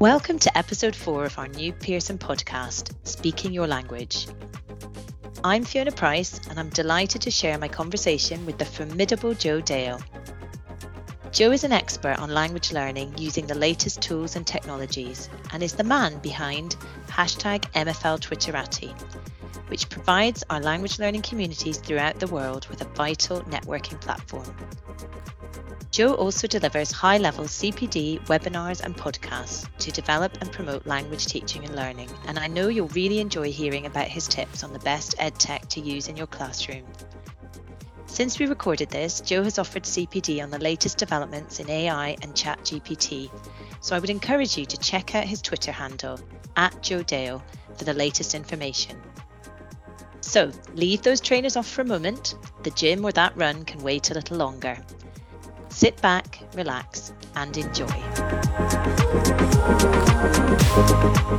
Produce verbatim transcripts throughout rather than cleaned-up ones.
Welcome to episode four of our new Pearson podcast, Speaking Your Language. I'm Fiona Price and I'm delighted to share my conversation with the formidable Joe Dale. Joe is an expert on language learning using the latest tools and technologies and is the man behind hashtag M F L Twitterati, which provides our language learning communities throughout the world with a vital networking platform. Joe also delivers high-level C P D webinars and podcasts to develop and promote language teaching and learning, and I know you'll really enjoy hearing about his tips on the best edtech to use in your classroom. Since we recorded this, Joe has offered C P D on the latest developments in A I and ChatGPT, so I would encourage you to check out his Twitter handle, at Joe Dale, for the latest information. So, leave those trainers off for a moment, the gym or that run can wait a little longer. Sit back, relax, and enjoy.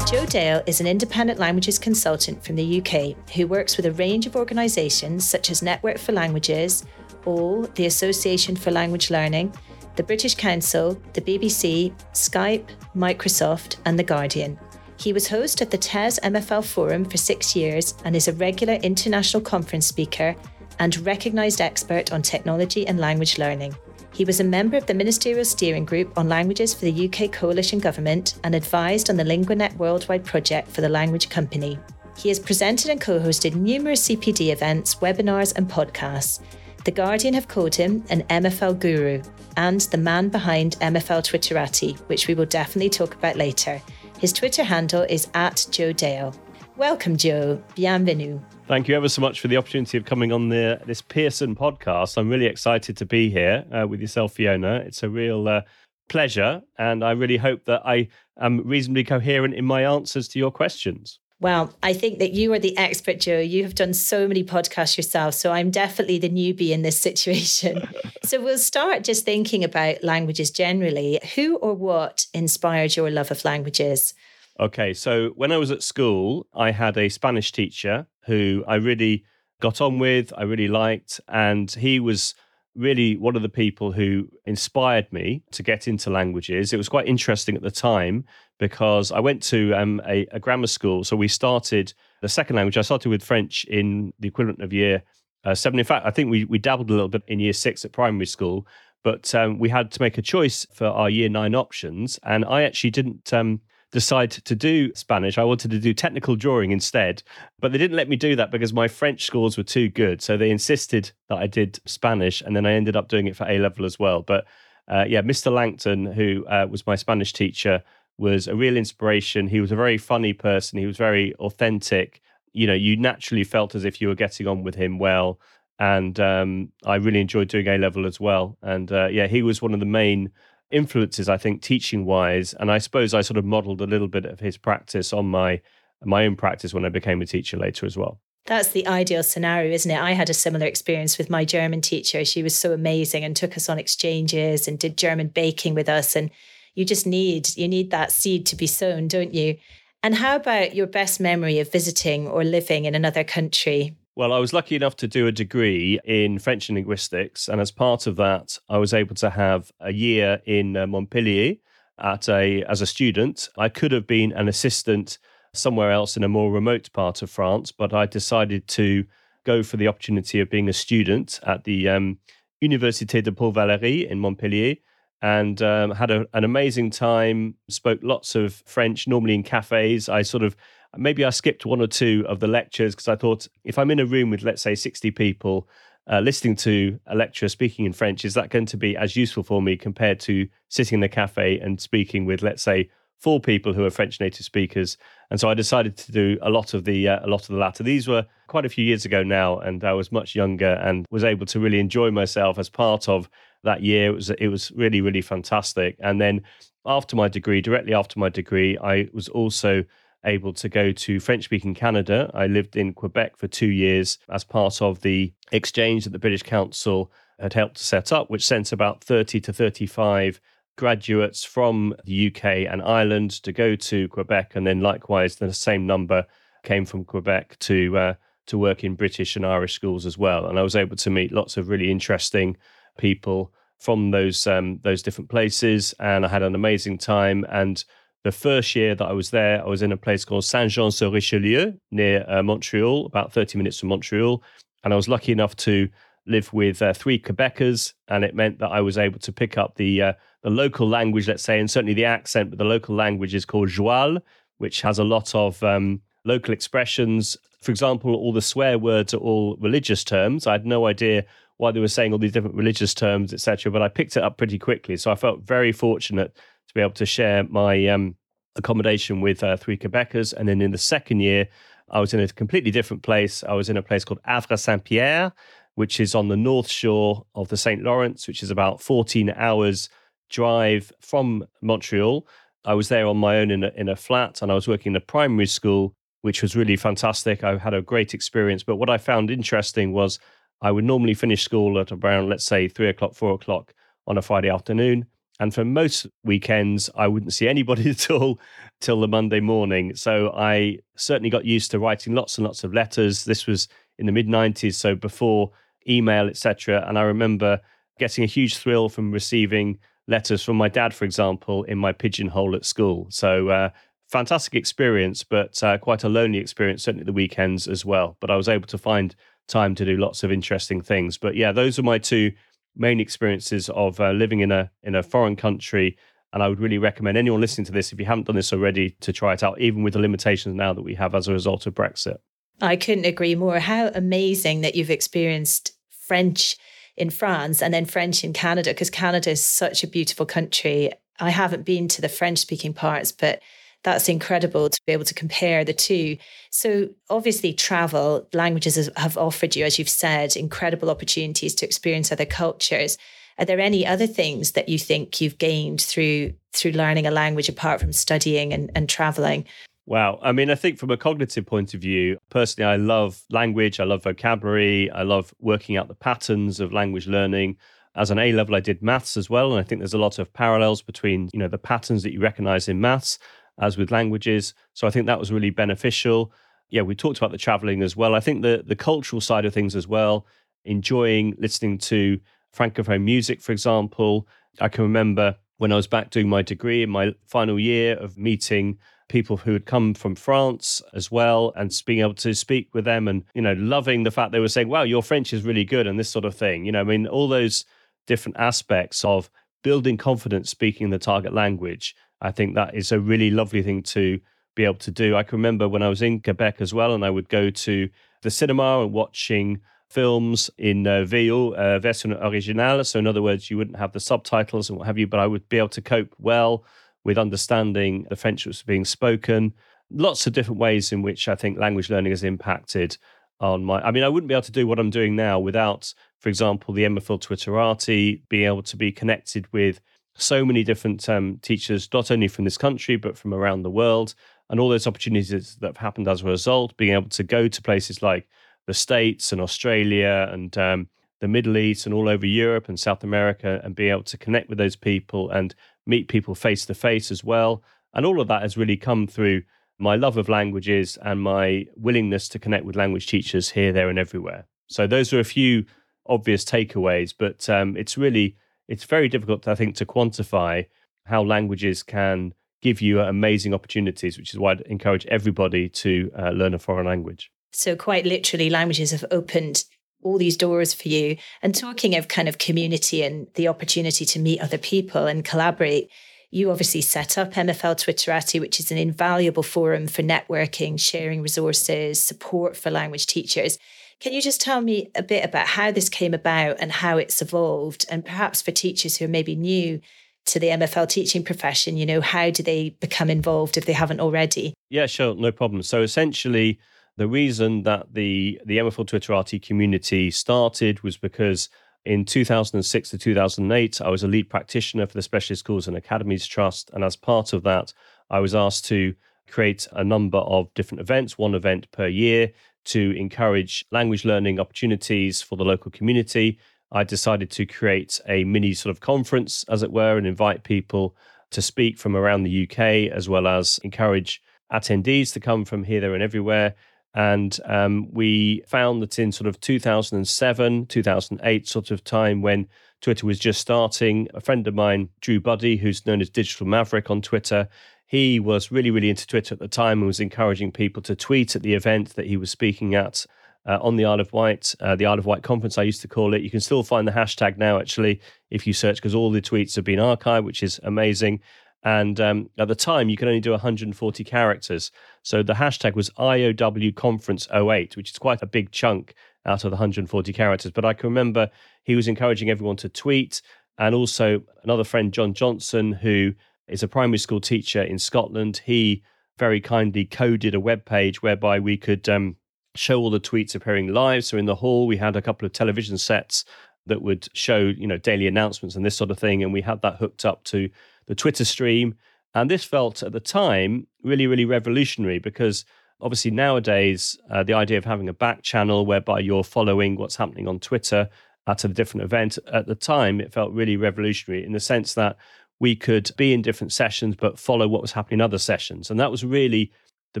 Joe Dale is an independent languages consultant from the U K who works with a range of organisations such as Network for Languages, all, the Association for Language Learning, the British Council, the B B C, Skype, Microsoft, and The Guardian. He was host of the TESS M F L Forum for six years and is a regular international conference speaker and recognised expert on technology and language learning. He was a member of the Ministerial Steering Group on Languages for the U K Coalition Government and advised on the LinguaNet Worldwide Project for the Language Company. He has presented and co-hosted numerous C P D events, webinars and podcasts. The Guardian have called him an M F L guru and the man behind M F L Twitterati, which we will definitely talk about later. His Twitter handle is at Joe Dale. Welcome, Joe. Bienvenue. Thank you ever so much for the opportunity of coming on the, this Pearson podcast. I'm really excited to be here uh, with yourself, Fiona. It's a real uh, pleasure, and I really hope that I am reasonably coherent in my answers to your questions. Well, I think that you are the expert, Joe. You have done so many podcasts yourself, so I'm definitely the newbie in this situation. So we'll start just thinking about languages generally. Who or what inspired your love of languages? Okay, so when I was at school, I had a Spanish teacher who I really got on with, I really liked, and he was really one of the people who inspired me to get into languages. It was quite interesting at the time because I went to um, a, a grammar school, so we started the second language. I started with French in the equivalent of year uh, seven. In fact, I think we, we dabbled a little bit in year six at primary school, but um, we had to make a choice for our year nine options, and I actually didn't... Um, decide to do Spanish. I wanted to do technical drawing instead, but they didn't let me do that because my French scores were too good. So they insisted that I did Spanish, and then I ended up doing it for A-level as well. But uh, yeah, Mister Langton, who uh, was my Spanish teacher, was a real inspiration. He was a very funny person. He was very authentic. You know, you naturally felt as if you were getting on with him well. And um, I really enjoyed doing A-level as well. And uh, yeah, he was one of the main influences, I think, teaching wise, and I suppose I sort of modeled a little bit of his practice on my my own practice when I became a teacher later as well. That's the ideal scenario, isn't it? I had a similar experience with my German teacher. She was so amazing and took us on exchanges and did German baking with us, and you just need you need that seed to be sown, don't you? And how about your best memory of visiting or living in another country? Well, I was lucky enough to do a degree in French and linguistics. And as part of that, I was able to have a year in Montpellier at a, as a student. I could have been an assistant somewhere else in a more remote part of France, but I decided to go for the opportunity of being a student at the um, Université de Paul Valéry in Montpellier, and um, had a, an amazing time, spoke lots of French, normally in cafes. I sort of Maybe I skipped one or two of the lectures because I thought if I'm in a room with, let's say, sixty people uh, listening to a lecturer speaking in French, is that going to be as useful for me compared to sitting in a cafe and speaking with, let's say, four people who are French native speakers? And so I decided to do a lot of the uh, a lot of the latter. These were quite a few years ago now, and I was much younger and was able to really enjoy myself as part of that year. It was it was really, really fantastic. And then after my degree, directly after my degree, I was also able to go to French-speaking Canada. I lived in Quebec for two years as part of the exchange that the British Council had helped to set up, which sent about thirty to thirty-five graduates from the U K and Ireland to go to Quebec. And then likewise, the same number came from Quebec to uh, to work in British and Irish schools as well. And I was able to meet lots of really interesting people from those um, those different places. And I had an amazing time. And the first year that I was there, I was in a place called Saint-Jean-sur-Richelieu near uh, Montreal, about thirty minutes from Montreal. And I was lucky enough to live with uh, three Quebecers, and it meant that I was able to pick up the uh, the local language, let's say, and certainly the accent, but the local language is called Joual, which has a lot of um, local expressions. For example, all the swear words are all religious terms. I had no idea why they were saying all these different religious terms, et cetera, but I picked it up pretty quickly. So I felt very fortunate to be able to share my um, accommodation with uh, three Quebecers. And then in the second year, I was in a completely different place. I was in a place called Havre-Saint-Pierre, which is on the north shore of the Saint Lawrence, which is about fourteen hours drive from Montreal. I was there on my own in a, in a flat, and I was working in a primary school, which was really fantastic. I had a great experience. But what I found interesting was I would normally finish school at around, let's say, three o'clock, four o'clock on a Friday afternoon. And for most weekends, I wouldn't see anybody at all till the Monday morning. So I certainly got used to writing lots and lots of letters. This was in the mid nineties, so before email, et cetera. And I remember getting a huge thrill from receiving letters from my dad, for example, in my pigeonhole at school. So uh, fantastic experience, but uh, quite a lonely experience, certainly the weekends as well. But I was able to find time to do lots of interesting things. But yeah, those are my two main experiences of uh, living in a in a foreign country. And I would really recommend anyone listening to this, if you haven't done this already, to try it out, even with the limitations now that we have as a result of Brexit. I couldn't agree more. How amazing that you've experienced French in France and then French in Canada, because Canada is such a beautiful country. I haven't been to the French-speaking parts, but that's incredible to be able to compare the two. So obviously travel, languages have offered you, as you've said, incredible opportunities to experience other cultures. Are there any other things that you think you've gained through through learning a language apart from studying and, and traveling? Wow. I mean, I think from a cognitive point of view, personally, I love language. I love vocabulary. I love working out the patterns of language learning. As an A-level, I did maths as well. And I think there's a lot of parallels between, you know, the patterns that you recognize in maths as with languages. So I think that was really beneficial. Yeah, we talked about the traveling as well. I think the, the cultural side of things as well, enjoying listening to Francophone music, for example. I can remember when I was back doing my degree in my final year of meeting people who had come from France as well, and being able to speak with them and, you know, loving the fact they were saying, wow, your French is really good and this sort of thing. You know, I mean, all those different aspects of building confidence speaking the target language, I think that is a really lovely thing to be able to do. I can remember when I was in Quebec as well, and I would go to the cinema and watching films in uh, V O, uh, version originale. So in other words, you wouldn't have the subtitles and what have you, but I would be able to cope well with understanding the French that was being spoken. Lots of different ways in which I think language learning has impacted on my... I mean, I wouldn't be able to do what I'm doing now without, for example, the M F L Twitterati, being able to be connected with so many different um, teachers, not only from this country, but from around the world, and all those opportunities that have happened as a result, being able to go to places like the States and Australia and um, the Middle East and all over Europe and South America, and be able to connect with those people and meet people face to face as well. And all of that has really come through my love of languages and my willingness to connect with language teachers here, there and everywhere. So those are a few obvious takeaways, but um, it's really, it's very difficult, I think, to quantify how languages can give you amazing opportunities, which is why I'd encourage everybody to uh, learn a foreign language. So quite literally, languages have opened all these doors for you. And talking of kind of community and the opportunity to meet other people and collaborate, you obviously set up M F L Twitterati, which is an invaluable forum for networking, sharing resources, support for language teachers. Can you just tell me a bit about how this came about and how it's evolved? And perhaps for teachers who are maybe new to the M F L teaching profession, you know, how do they become involved if they haven't already? Yeah, sure. No problem. So essentially, the reason that the, the M F L Twitterati community started was because in two thousand six to two thousand eight, I was a lead practitioner for the Specialist Schools and Academies Trust. And as part of that, I was asked to create a number of different events, one event per year, to encourage language learning opportunities for the local community. I decided to create a mini sort of conference, as it were, and invite people to speak from around the U K, as well as encourage attendees to come from here, there and everywhere. And um, we found that in sort of two thousand seven, two thousand eight sort of time, when Twitter was just starting, a friend of mine, Drew Buddie, who's known as Digital Maverick on Twitter, He was really, really into Twitter at the time and was encouraging people to tweet at the event that he was speaking at uh, on the Isle of Wight, uh, the Isle of Wight Conference, I used to call it. You can still find the hashtag now, actually, if you search, because all the tweets have been archived, which is amazing. And um, at the time, you could only do one hundred forty characters. So the hashtag was I O W Conference oh eight, which is quite a big chunk out of the one hundred forty characters. But I can remember he was encouraging everyone to tweet. And also another friend, John Johnson, who is a primary school teacher in Scotland. He very kindly coded a web page whereby we could um, show all the tweets appearing live. So in the hall, we had a couple of television sets that would show, you know, daily announcements and this sort of thing. And we had that hooked up to the Twitter stream. And this felt at the time really, really revolutionary because obviously nowadays uh, the idea of having a back channel whereby you're following what's happening on Twitter at a different event, at the time it felt really revolutionary in the sense that we could be in different sessions but follow what was happening in other sessions. And that was really the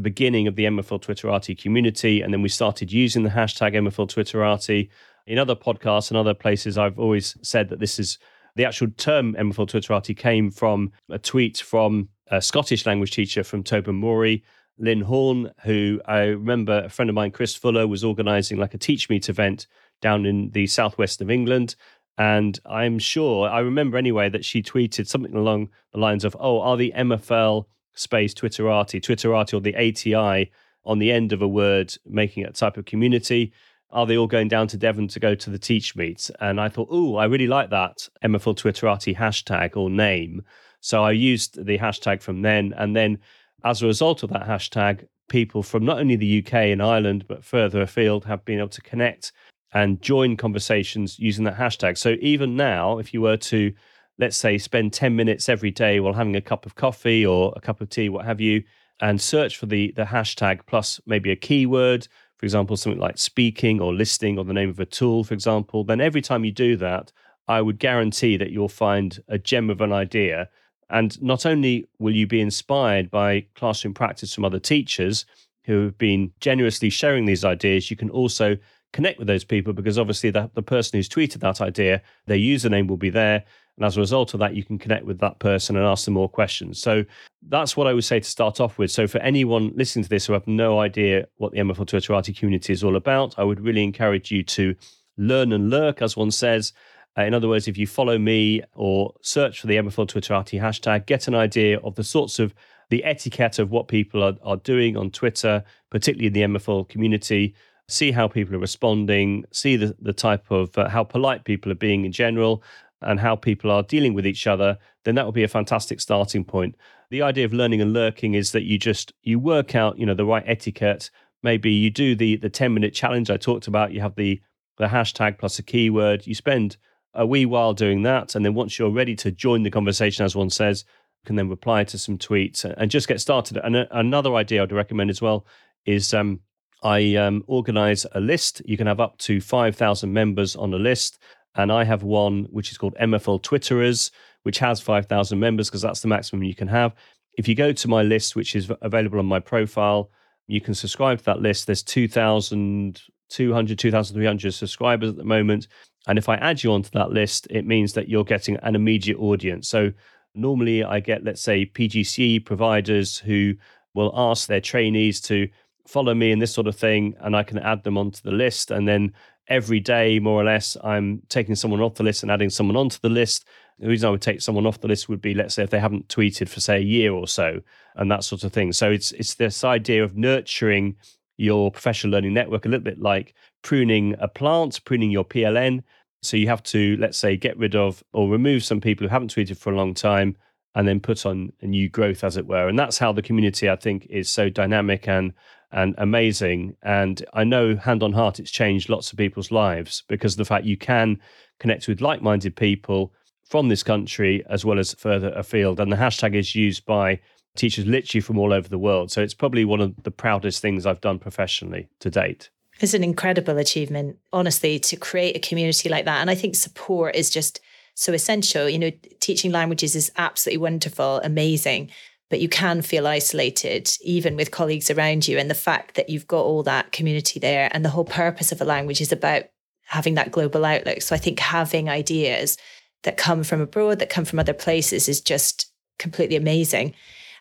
beginning of the M F L Twitterati community. And then we started using the hashtag M F L Twitterati. In other podcasts and other places, I've always said that this is the actual term M F L Twitterati came from a tweet from a Scottish language teacher from Toban Mori, Lynn Horn, who I remember a friend of mine, Chris Fuller, was organising like a Teach Meet event down in the southwest of England. And I'm sure, I remember anyway, that she tweeted something along the lines of, oh, are the M F L space Twitterati, Twitterati or the A T I on the end of a word, making it a type of community? Are they all going down to Devon to go to the Teach Meet? And I thought, oh, I really like that M F L Twitterati hashtag or name. So I used the hashtag from then. And then as a result of that hashtag, people from not only the U K and Ireland, but further afield have been able to connect and join conversations using that hashtag. So even now, if you were to, let's say, spend ten minutes every day while having a cup of coffee or a cup of tea, what have you, and search for the, the hashtag plus maybe a keyword, for example, something like speaking or listening or the name of a tool, for example, then every time you do that, I would guarantee that you'll find a gem of an idea. And not only will you be inspired by classroom practice from other teachers who have been generously sharing these ideas, you can also connect with those people because obviously the, the person who's tweeted that idea, their username will be there. And as a result of that, you can connect with that person and ask them more questions. So that's what I would say to start off with. So for anyone listening to this who have no idea what the M F L Twitterati community is all about, I would really encourage you to learn and lurk, as one says. Uh, in other words, if you follow me or search for the M F L Twitterati hashtag, get an idea of the sorts of the etiquette of what people are, are doing on Twitter, particularly in the M F L community. See how people are responding, see the, the type of uh, how polite people are being in general and how people are dealing with each other, then that will be a fantastic starting point. The idea of learning and lurking is that you just, you work out, you know, the right etiquette. Maybe you do the the ten minute challenge I talked about. You have the, the hashtag plus a keyword. You spend a wee while doing that. And then once you're ready to join the conversation, as one says, you can then reply to some tweets and just get started. And a, another idea I'd recommend as well is, um, I um, organise a list. You can have up to five thousand members on a list. And I have one which is called M F L Twitterers, which has five thousand members because that's the maximum you can have. If you go to my list, which is available on my profile, you can subscribe to that list. There's two thousand two hundred, two thousand three hundred subscribers at the moment. And if I add you onto that list, it means that you're getting an immediate audience. So normally I get, let's say, P G C E providers who will ask their trainees to follow me and this sort of thing, and I can add them onto the list. And then every day, more or less, I'm taking someone off the list and adding someone onto the list. The reason I would take someone off the list would be, let's say, if they haven't tweeted for, say, a year or so, and that sort of thing. So it's it's this idea of nurturing your professional learning network, a little bit like pruning a plant, pruning your P L N. So you have to, let's say, get rid of or remove some people who haven't tweeted for a long time and then put on a new growth, as it were. And that's how the community, I think, is so dynamic and and amazing. And I know, hand on heart, it's changed lots of people's lives because of the fact you can connect with like-minded people from this country as well as further afield. And the hashtag is used by teachers literally from all over the world. So it's probably one of the proudest things I've done professionally to date. It's an incredible achievement, honestly, to create a community like that. And I think support is just so essential. You know, teaching languages is absolutely wonderful, amazing, but you can feel isolated, even with colleagues around you. And the fact that you've got all that community there, and the whole purpose of a language is about having that global outlook. So I think having ideas that come from abroad, that come from other places, is just completely amazing.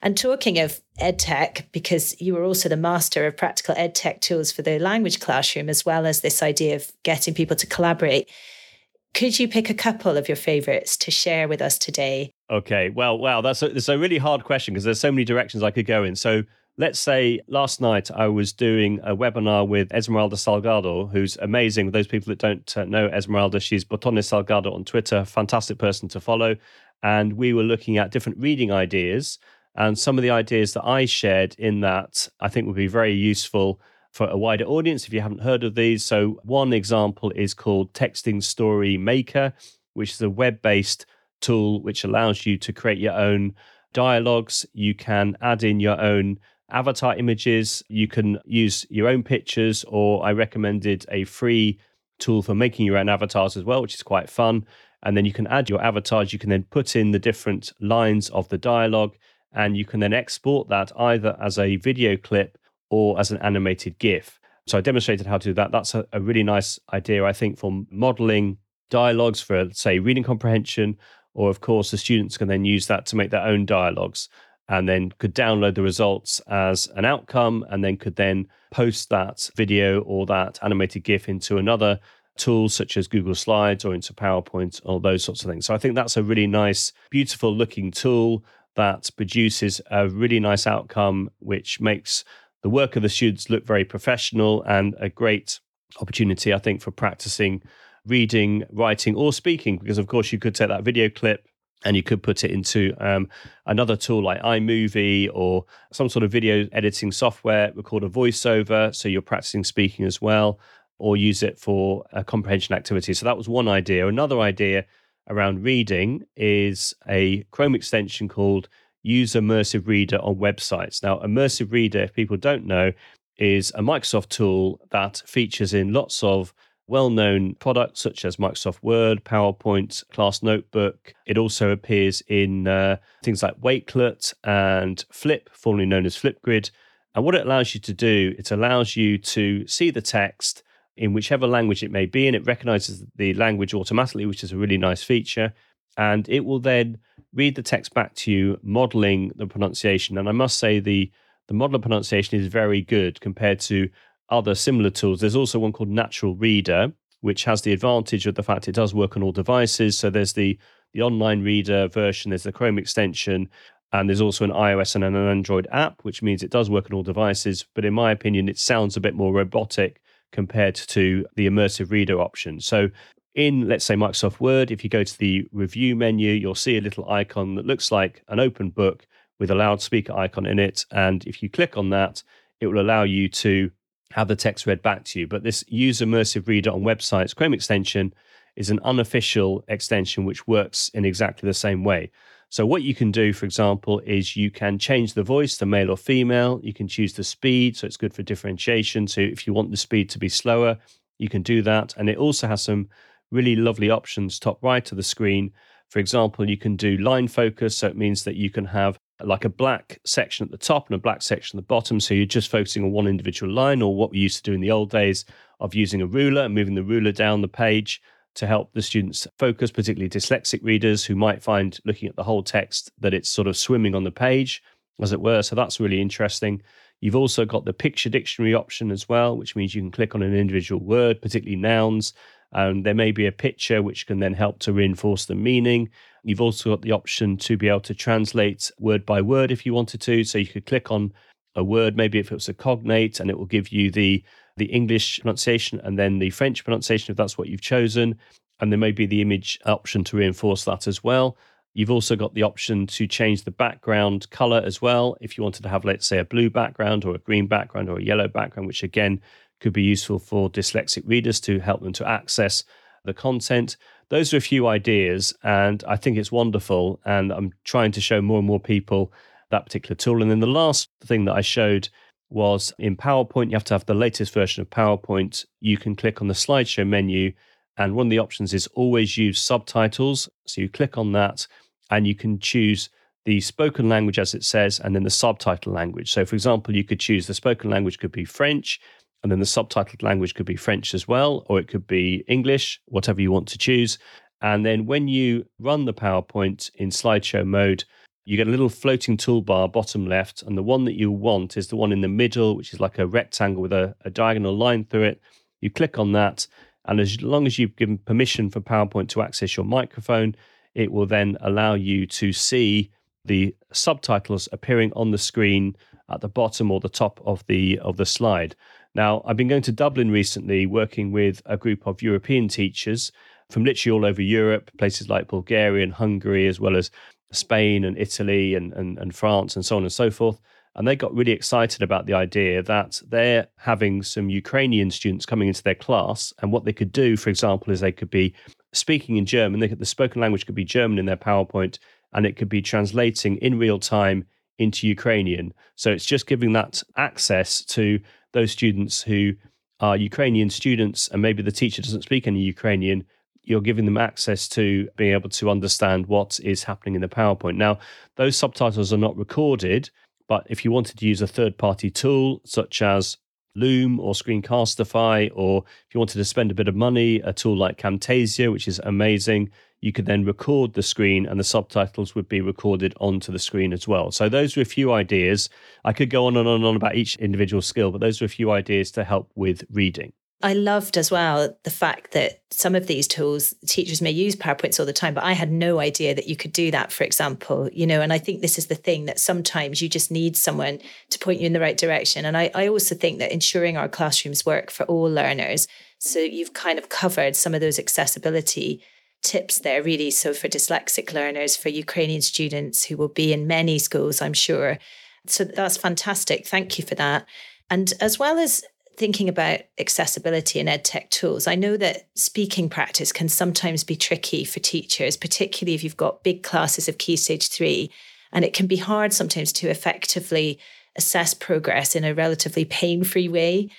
And talking of edtech, because you were also the master of practical edtech tools for the language classroom, as well as this idea of getting people to collaborate, could you pick a couple of your favourites to share with us today? Okay, well, wow, that's a, that's a really hard question because there's so many directions I could go in. So let's say last night I was doing a webinar with Esmeralda Salgado, who's amazing. Those people that don't know Esmeralda, she's Botones Salgado on Twitter, fantastic person to follow. And we were looking at different reading ideas. And some of the ideas that I shared in that I think would be very useful for a wider audience if you haven't heard of these. So one example is called Texting Story Maker, which is a web-based tool which allows you to create your own dialogues. You can add in your own avatar images, you can use your own pictures, or I recommended a free tool for making your own avatars as well, which is quite fun. And then you can add your avatars, you can then put in the different lines of the dialogue, and you can then export that either as a video clip or as an animated GIF. So I demonstrated how to do that. That's a, a really nice idea, I think, for modeling dialogues for, say, reading comprehension, or of course the students can then use that to make their own dialogues, and then could download the results as an outcome, and then could then post that video or that animated GIF into another tool such as Google Slides or into PowerPoint or those sorts of things. So I think that's a really nice, beautiful looking tool that produces a really nice outcome, which makes the work of the students look very professional, and a great opportunity, I think, for practicing reading, writing, or speaking, because of course you could take that video clip and you could put it into um, another tool like iMovie or some sort of video editing software, record a voiceover so you're practicing speaking as well, or use it for a comprehension activity. So that was one idea. Another idea around reading is a Chrome extension called Use Immersive Reader on websites. Now, Immersive Reader, if people don't know, is a Microsoft tool that features in lots of well-known products such as Microsoft Word, PowerPoint, Class Notebook. It also appears in uh, things like Wakelet and Flip, formerly known as Flipgrid. And what it allows you to do, it allows you to see the text in whichever language it may be, and it recognizes the language automatically, which is a really nice feature. And it will then read the text back to you, modeling the pronunciation. And I must say the, the model of pronunciation is very good compared to other similar tools. There's also one called Natural Reader, which has the advantage of the fact it does work on all devices. So there's the, the online reader version, there's the Chrome extension, and there's also an iOS and an Android app, which means it does work on all devices. But in my opinion, it sounds a bit more robotic compared to the Immersive Reader option. So in, let's say, Microsoft Word, if you go to the review menu, you'll see a little icon that looks like an open book with a loudspeaker icon in it. And if you click on that, it will allow you to have the text read back to you. But this Use Immersive Reader on websites Chrome extension is an unofficial extension which works in exactly the same way. So what you can do, for example, is you can change the voice to male or female. You can choose the speed, so it's good for differentiation. So if you want the speed to be slower, you can do that. And it also has some really lovely options top right of the screen. For example, you can do line focus. So it means that you can have like a black section at the top and a black section at the bottom. So you're just focusing on one individual line, or what we used to do in the old days of using a ruler and moving the ruler down the page to help the students focus, particularly dyslexic readers who might find looking at the whole text that it's sort of swimming on the page, as it were. So that's really interesting. You've also got the picture dictionary option as well, which means you can click on an individual word, particularly nouns, and there may be a picture which can then help to reinforce the meaning. You've also got the option to be able to translate word by word if you wanted to. So you could click on a word, maybe if it was a cognate, and it will give you the, the English pronunciation and then the French pronunciation if that's what you've chosen. And there may be the image option to reinforce that as well. You've also got the option to change the background color as well. If you wanted to have, let's say, a blue background or a green background or a yellow background, which again could be useful for dyslexic readers to help them to access the content. Those are a few ideas, and I think it's wonderful. And I'm trying to show more and more people that particular tool. And then the last thing that I showed was in PowerPoint. You have to have the latest version of PowerPoint. You can click on the slideshow menu, and one of the options is always use subtitles. So you click on that, and you can choose the spoken language as it says, and then the subtitle language. So for example, you could choose the spoken language could be French, and then the subtitled language could be French as well, or it could be English, whatever you want to choose. And then when you run the PowerPoint in slideshow mode, You get a little floating toolbar bottom left, and the one that you want is the one in the middle, which is like a rectangle with a, a diagonal line through it. You click on that, and as long as you've given permission for PowerPoint to access your microphone, it will then allow you to see the subtitles appearing on the screen at the bottom or the top of the of the slide. Now, I've been going to Dublin recently, working with a group of European teachers from literally all over Europe, places like Bulgaria and Hungary, as well as Spain and Italy and, and, and France and so on and so forth. And they got really excited about the idea that they're having some Ukrainian students coming into their class. And what they could do, for example, is they could be speaking in German. They could, the spoken language could be German in their PowerPoint, and it could be translating in real time into Ukrainian. So it's just giving that access to those students who are Ukrainian students, and maybe the teacher doesn't speak any Ukrainian. You're giving them access to being able to understand what is happening in the PowerPoint. Now, those subtitles are not recorded, but if you wanted to use a third-party tool such as Loom or Screencastify, or if you wanted to spend a bit of money, a tool like Camtasia, which is amazing, you could then record the screen and the subtitles would be recorded onto the screen as well. So those were a few ideas. I could go on and on and on about each individual skill, but those were a few ideas to help with reading. I loved as well the fact that some of these tools, teachers may use PowerPoints all the time, but I had no idea that you could do that, for example, you know, and I think this is the thing that sometimes you just need someone to point you in the right direction. And I, I also think that ensuring our classrooms work for all learners. So you've kind of covered some of those accessibility tips there, really. So for dyslexic learners, for Ukrainian students who will be in many schools, I'm sure. So that's fantastic. Thank you for that. And as well as thinking about accessibility and edtech tools, I know that speaking practice can sometimes be tricky for teachers, particularly if you've got big classes of Key Stage three, and it can be hard sometimes to effectively assess progress in a relatively pain-free way.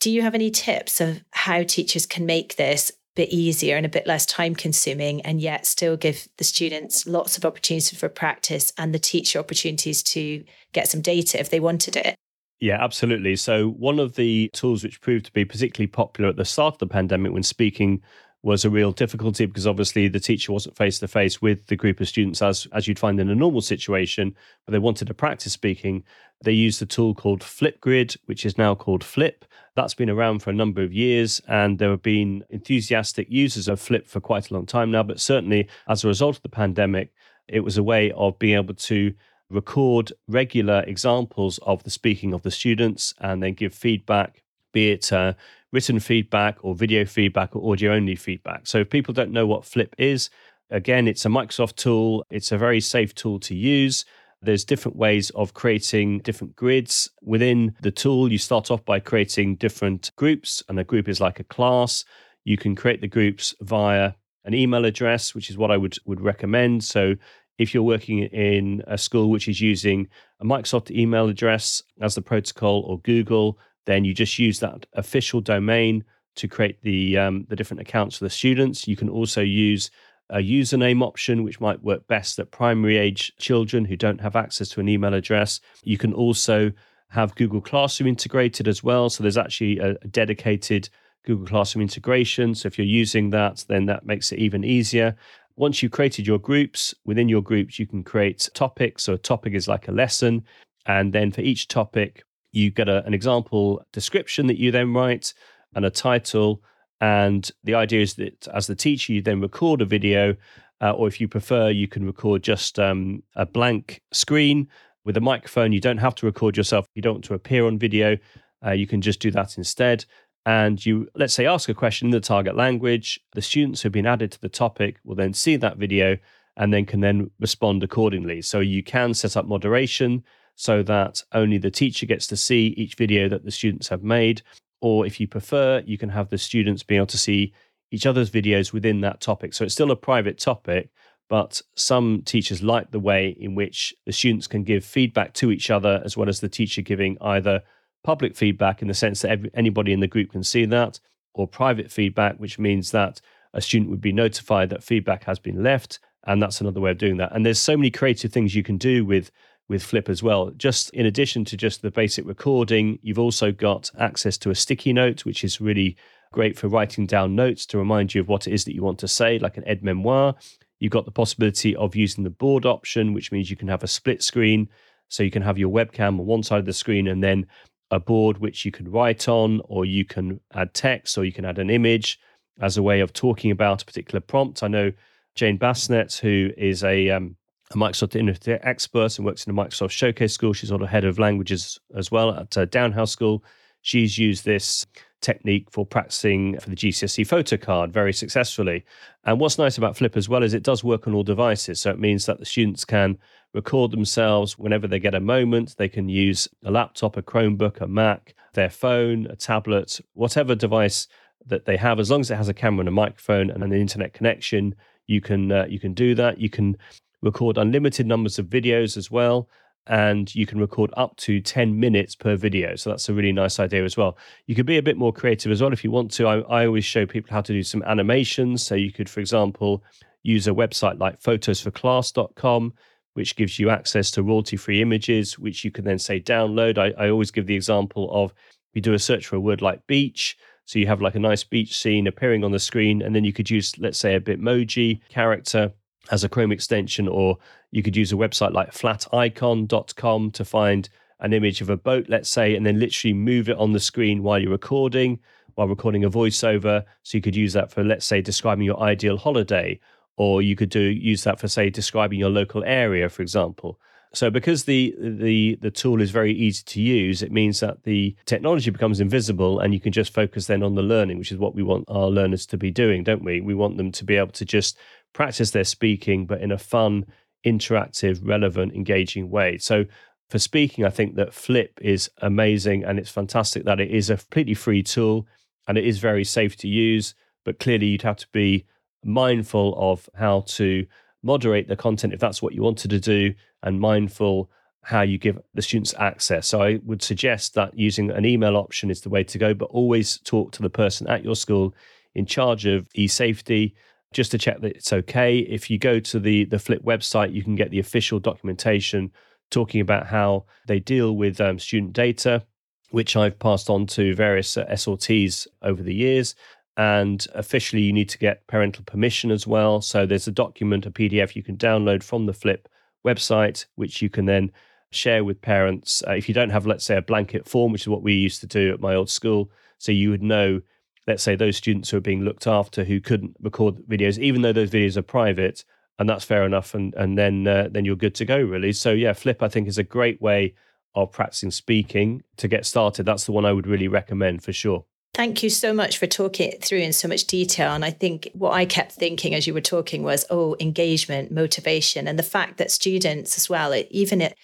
Do you have any tips of how teachers can make this a bit easier and a bit less time-consuming, and yet still give the students lots of opportunities for practice and the teacher opportunities to get some data if they wanted it? Yeah, absolutely. So one of the tools which proved to be particularly popular at the start of the pandemic when speaking was a real difficulty, because obviously the teacher wasn't face-to-face with the group of students as, as you'd find in a normal situation, but they wanted to practice speaking. They used a tool called Flipgrid, which is now called Flip. That's been around for a number of years, and there have been enthusiastic users of Flip for quite a long time now, but certainly as a result of the pandemic, it was a way of being able to record regular examples of the speaking of the students and then give feedback, be it uh, written feedback or video feedback or audio-only feedback. So if people don't know what Flip is, again, it's a Microsoft tool. It's a very safe tool to use. There's different ways of creating different grids within the tool. You start off by creating different groups, and a group is like a class. You can create the groups via an email address, which is what I would, would recommend. So if you're working in a school which is using a Microsoft email address as the protocol or Google, then you just use that official domain to create the um, the different accounts for the students. You can also use a username option, which might work best at primary age children who don't have access to an email address. You can also have Google Classroom integrated as well. So there's actually a dedicated Google Classroom integration. So if you're using that, then that makes it even easier. Once you've created your groups, within your groups, you can create topics. So a topic is like a lesson. And then for each topic, you get a, an example description that you then write and a title. And the idea is that as the teacher, you then record a video, uh, or if you prefer, you can record just um, a blank screen with a microphone. You don't have to record yourself. You don't want to appear on video. Uh, you can just do that instead. And you, let's say, ask a question in the target language. The students who've been added to the topic will then see that video and then can then respond accordingly. So you can set up moderation so that only the teacher gets to see each video that the students have made. Or if you prefer, you can have the students be able to see each other's videos within that topic. So it's still a private topic, but some teachers like the way in which the students can give feedback to each other, as well as the teacher giving either public feedback in the sense that every, anybody in the group can see that, or private feedback, which means that a student would be notified that feedback has been left. And that's another way of doing that. And there's so many creative things you can do with, with Flip as well. Just in addition to just the basic recording, you've also got access to a sticky note, which is really great for writing down notes to remind you of what it is that you want to say, like an aide-mémoire. You've got the possibility of using the board option, which means you can have a split screen. So you can have your webcam on one side of the screen and then a board which you can write on, or you can add text, or you can add an image as a way of talking about a particular prompt. I know Jane Bassnett, who is a, um, a Microsoft Internet expert and works in the Microsoft Showcase School. She's also head of languages as well at uh, Downhouse School. She's used this technique for practicing for the G C S E photo card very successfully. And what's nice about Flip as well is it does work on all devices. So it means that the students can record themselves whenever they get a moment. They can use a laptop, a Chromebook, a Mac, their phone, a tablet, whatever device that they have. As long as it has a camera and a microphone and an internet connection, you can uh, you can do that. You can record unlimited numbers of videos as well. And you can record up to ten minutes per video. So that's a really nice idea as well. You could be a bit more creative as well if you want to. I, I always show people how to do some animations. So you could, for example, use a website like photos for class dot com, which gives you access to royalty-free images, which you can then, say, download. I, I always give the example of you do a search for a word like beach. So you have like a nice beach scene appearing on the screen. And then you could use, let's say, a Bitmoji character as a Chrome extension, or you could use a website like flat icon dot com to find an image of a boat, let's say, and then literally move it on the screen while you're recording, while recording a voiceover. So you could use that for, let's say, describing your ideal holiday, or you could do use that for, say, describing your local area, for example. So because the the the tool is very easy to use, it means that the technology becomes invisible and you can just focus then on the learning, which is what we want our learners to be doing, don't we? We want them to be able to just practice their speaking, but in a fun, interactive, relevant, engaging way. So for speaking, I think that Flip is amazing, and it's fantastic that it is a completely free tool and it is very safe to use. But clearly you'd have to be mindful of how to moderate the content if that's what you wanted to do, and mindful how you give the students access. So I would suggest that using an email option is the way to go, but always talk to the person at your school in charge of e-safety just to check that it's okay. If you go to the, the Flip website, you can get the official documentation talking about how they deal with um, student data, which I've passed on to various uh, S R Ts over the years. And officially, you need to get parental permission as well. So there's a document, a P D F you can download from the Flip website, which you can then share with parents. Uh, if you don't have, let's say, a blanket form, which is what we used to do at my old school, so you would know, let's say, those students who are being looked after who couldn't record videos, even though those videos are private, and that's fair enough, and, and then uh, then you're good to go, really. So yeah, Flip, I think, is a great way of practicing speaking to get started. That's the one I would really recommend for sure. Thank you so much for talking it through in so much detail. And I think what I kept thinking as you were talking was, oh, engagement, motivation, and the fact that students as well, even it,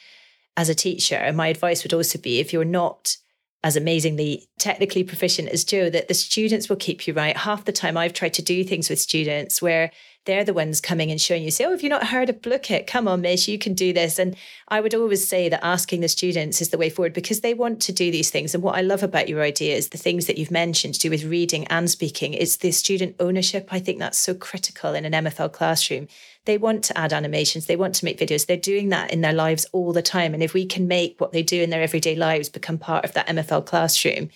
as a teacher, my advice would also be, if you're not as amazingly technically proficient as Joe, that the students will keep you right. Half the time I've tried to do things with students where they're the ones coming and showing you, say, oh, have you not heard of Blookit? Come on, Miss, you can do this. And I would always say that asking the students is the way forward, because they want to do these things. And what I love about your idea is the things that you've mentioned to do with reading and speaking. It's the student ownership. I think that's so critical in an M F L classroom. They want to add animations. They want to make videos. They're doing that in their lives all the time. And if we can make what they do in their everyday lives become part of that M F L classroom,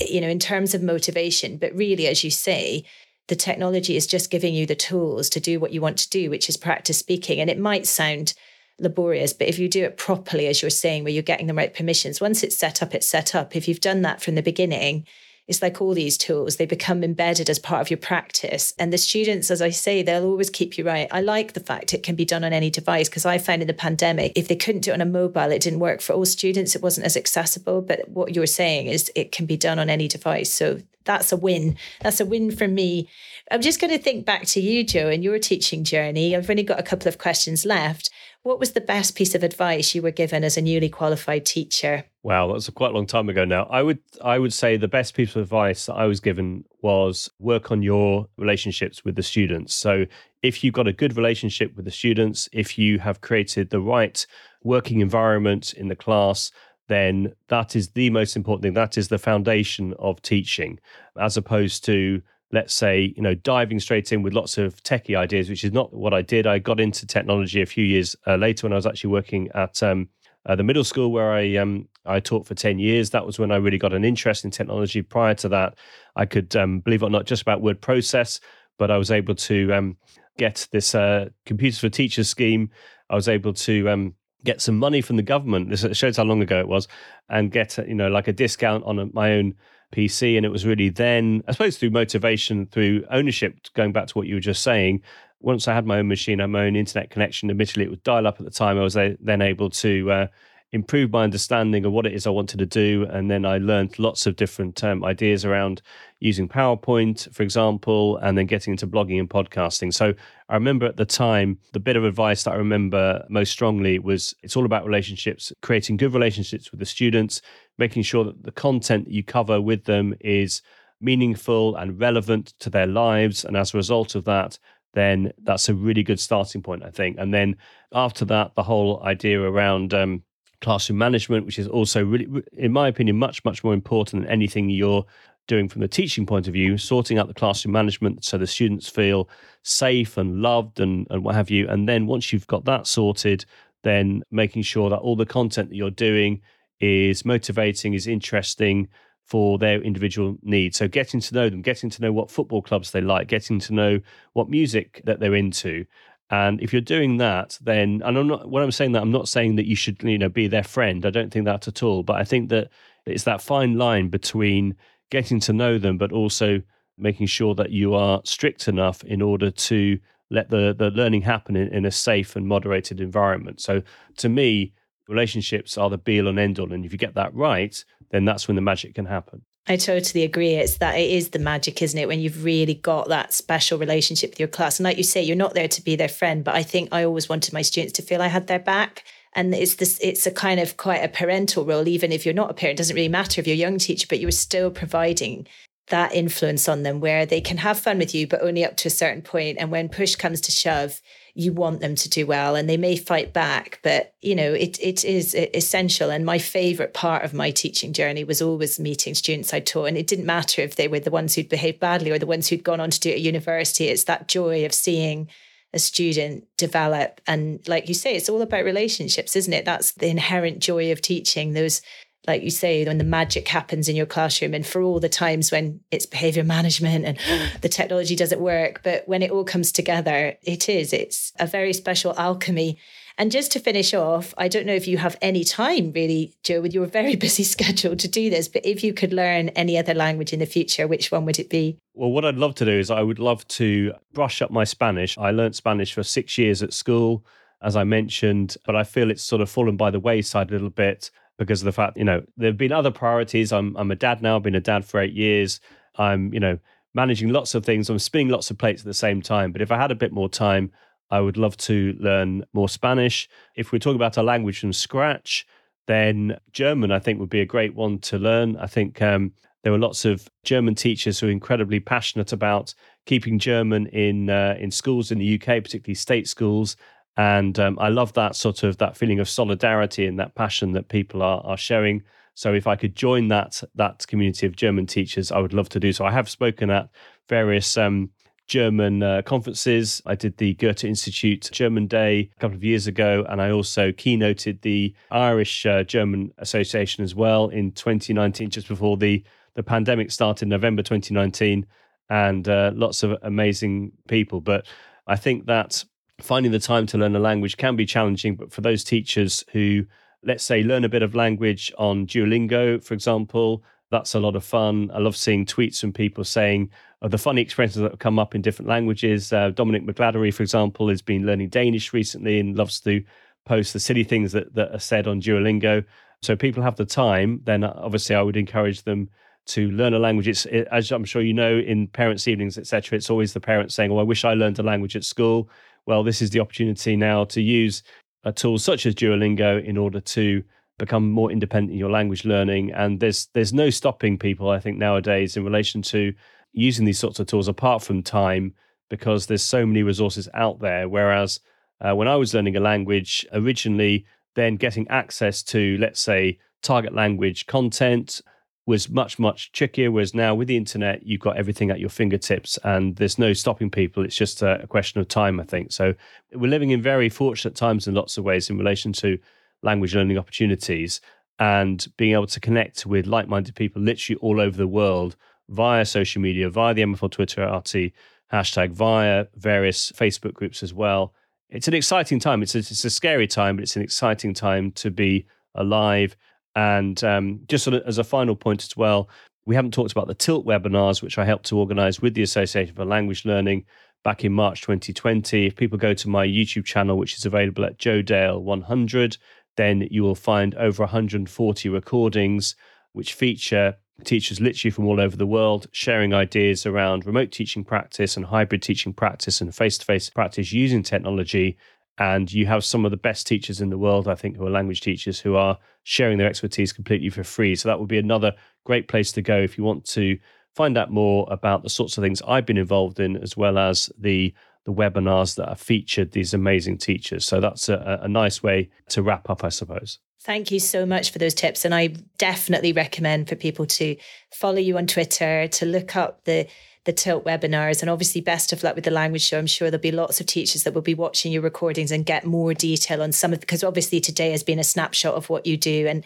you know, in terms of motivation, but really, as you say, the technology is just giving you the tools to do what you want to do, which is practice speaking. And it might sound laborious, but if you do it properly, as you're saying, where you're getting the right permissions, once it's set up, it's set up. If you've done that from the beginning, it's like all these tools, they become embedded as part of your practice. And the students, as I say, they'll always keep you right. I like the fact it can be done on any device, because I found in the pandemic, if they couldn't do it on a mobile, it didn't work for all students. It wasn't as accessible. But what you're saying is it can be done on any device. So that's a win. That's a win for me. I'm just going to think back to you, Joe, and your teaching journey. I've only got a couple of questions left. What was the best piece of advice you were given as a newly qualified teacher? Wow, that was a quite long time ago now. I would I would say the best piece of advice that I was given was work on your relationships with the students. So if you've got a good relationship with the students, if you have created the right working environment in the class, then that is the most important thing. That is the foundation of teaching, as opposed to, let's say, you know, diving straight in with lots of techie ideas, which is not what I did. I got into technology a few years uh, later when I was actually working at um, uh, the middle school where I um, I taught for ten years. That was when I really got an interest in technology. Prior to that, I could, um, believe it or not, just about word process, but I was able to um, get this uh, Computers for Teachers scheme. I was able to um, get some money from the government. This shows how long ago it was, and get, you know, like a discount on a, my own P C. And it was really then, I suppose, through motivation, through ownership, going back to what you were just saying. Once I had my own machine, I had my own internet connection. Admittedly, it was dial-up at the time. I was then able to uh, improve my understanding of what it is I wanted to do. And then I learned lots of different um, ideas around using PowerPoint, for example, and then getting into blogging and podcasting. So I remember at the time, the bit of advice that I remember most strongly was, it's all about relationships, creating good relationships with the students, making sure that the content that you cover with them is meaningful and relevant to their lives. And as a result of that, then that's a really good starting point, I think. And then after that, the whole idea around um, classroom management, which is also really, in my opinion, much, much more important than anything you're doing from the teaching point of view, sorting out the classroom management so the students feel safe and loved and, and what have you. And then once you've got that sorted, then making sure that all the content that you're doing is motivating, is interesting for their individual needs. So getting to know them, getting to know what football clubs they like, getting to know what music that they're into. And if you're doing that, then, and I'm not, when I'm saying that, I'm not saying that you should, you know, be their friend. I don't think that at all. But I think that it's that fine line between getting to know them, but also making sure that you are strict enough in order to let the, the learning happen in, in a safe and moderated environment. So to me, relationships are the be-all and end-all. And if you get that right, then that's when the magic can happen. I totally agree. It's that it is the magic, isn't it? When you've really got that special relationship with your class. And like you say, you're not there to be their friend, but I think I always wanted my students to feel I had their back. And it's this, it's a kind of quite a parental role, even if you're not a parent. It doesn't really matter if you're a young teacher, but you're still providing that influence on them where they can have fun with you, but only up to a certain point. And when push comes to shove, you want them to do well, and they may fight back, but you know, it it is essential. And my favorite part of my teaching journey was always meeting students I taught. And it didn't matter if they were the ones who'd behaved badly or the ones who'd gone on to do it at university. It's that joy of seeing a student develop. And like you say, it's all about relationships, isn't it? That's the inherent joy of teaching. Those, like you say, when the magic happens in your classroom, and for all the times when it's behavior management and mm. the technology doesn't work, but when it all comes together, it is, it's a very special alchemy. And just to finish off, I don't know if you have any time really, Joe, with your very busy schedule to do this, but if you could learn any other language in the future, which one would it be? Well, what I'd love to do is I would love to brush up my Spanish. I learned Spanish for six years at school, as I mentioned, but I feel it's sort of fallen by the wayside a little bit, because of the fact, you know, there have been other priorities. I'm I'm a dad now. I've been a dad for eight years. I'm, you know, managing lots of things. I'm spinning lots of plates at the same time. But if I had a bit more time, I would love to learn more Spanish. If we're talking about a language from scratch, then German, I think, would be a great one to learn. I think um, there were lots of German teachers who are incredibly passionate about keeping German in uh, in schools in the U K, particularly state schools. And um, I love that sort of that feeling of solidarity and that passion that people are are showing. So if I could join that that community of German teachers, I would love to do so. I have spoken at various um, German uh, conferences. I did the Goethe Institute German Day a couple of years ago, and I also keynoted the Irish uh, German Association as well in twenty nineteen, just before the, the pandemic started in November twenty nineteen, and uh, lots of amazing people. But I think that finding the time to learn a language can be challenging, but for those teachers who, let's say, learn a bit of language on Duolingo, for example, that's a lot of fun. I love seeing tweets from people saying oh, the funny expressions that have come up in different languages. Uh, Dominic McLaddery, for example, has been learning Danish recently and loves to post the silly things that, that are said on Duolingo. So if people have the time, then obviously I would encourage them to learn a language. It's, it, as I'm sure you know, in parents' evenings, et cetera, it's always the parents saying, oh, I wish I learned a language at school. Well, this is the opportunity now to use a tool such as Duolingo in order to become more independent in your language learning. And there's there's no stopping people, I think, nowadays in relation to using these sorts of tools apart from time, because there's so many resources out there. Whereas uh, when I was learning a language originally, then getting access to, let's say, target language content was much, much trickier, whereas now with the internet, you've got everything at your fingertips and there's no stopping people. It's just a question of time, I think. So we're living in very fortunate times in lots of ways in relation to language learning opportunities and being able to connect with like-minded people literally all over the world via social media, via the M F L Twitterati, hashtag via various Facebook groups as well. It's an exciting time. It's a, it's a scary time, but it's an exciting time to be alive. And um, just sort of as a final point as well, we haven't talked about the TILT webinars, which I helped to organise with the Association for Language Learning back in March twenty twenty. If people go to my YouTube channel, which is available at Joe Dale one hundred, then you will find over one hundred forty recordings which feature teachers literally from all over the world sharing ideas around remote teaching practice and hybrid teaching practice and face-to-face practice using technology. And you have some of the best teachers in the world, I think, who are language teachers, who are sharing their expertise completely for free. So that would be another great place to go if you want to find out more about the sorts of things I've been involved in, as well as the, the webinars that have featured these amazing teachers. So that's a, a nice way to wrap up, I suppose. Thank you so much for those tips. And I definitely recommend for people to follow you on Twitter, to look up the the TILT webinars, and obviously best of luck with the language show. I'm sure there'll be lots of teachers that will be watching your recordings and get more detail on some of, because obviously today has been a snapshot of what you do. And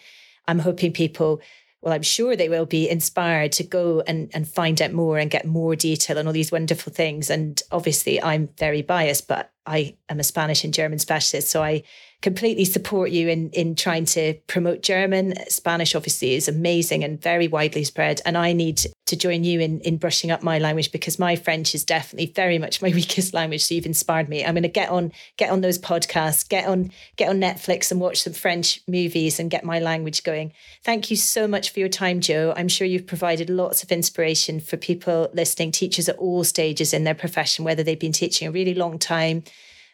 I'm hoping people, well, I'm sure they will be inspired to go and, and find out more and get more detail on all these wonderful things. And obviously I'm very biased, but I am a Spanish and German specialist. So I completely support you in, in trying to promote German. Spanish obviously is amazing and very widely spread. And I need to join you in, in brushing up my language, because my French is definitely very much my weakest language. So you've inspired me. I'm going to get on, get on those podcasts, get on, get on Netflix and watch some French movies and get my language going. Thank you so much for your time, Joe. I'm sure you've provided lots of inspiration for people listening, teachers at all stages in their profession, whether they've been teaching a really long time,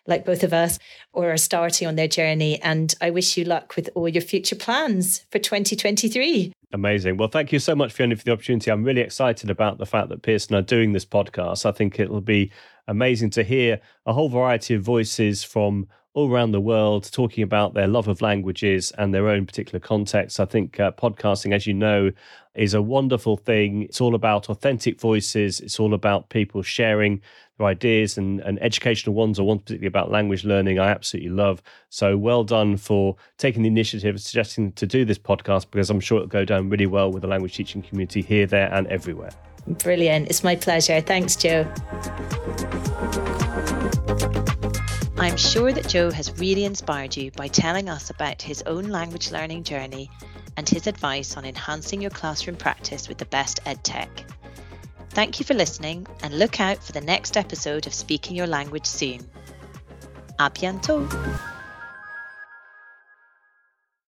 like both of us, or are starting on their journey. And I wish you luck with all your future plans for twenty twenty-three. Amazing. Well, thank you so much, Fiona, for the opportunity. I'm really excited about the fact that Pearson are doing this podcast. I think it'll be amazing to hear a whole variety of voices from all around the world talking about their love of languages and their own particular context. I think uh, podcasting, as you know, is a wonderful thing. It's all about authentic voices. It's all about people sharing their ideas and, and educational ones, or ones particularly about language learning, I absolutely love. So well done for taking the initiative and suggesting to do this podcast, because I'm sure it'll go down really well with the language teaching community here, there and everywhere. Brilliant. It's my pleasure. Thanks, Joe. I'm sure that Joe has really inspired you by telling us about his own language learning journey and his advice on enhancing your classroom practice with the best edtech. Thank you for listening, and look out for the next episode of Speaking Your Language soon. À bientôt!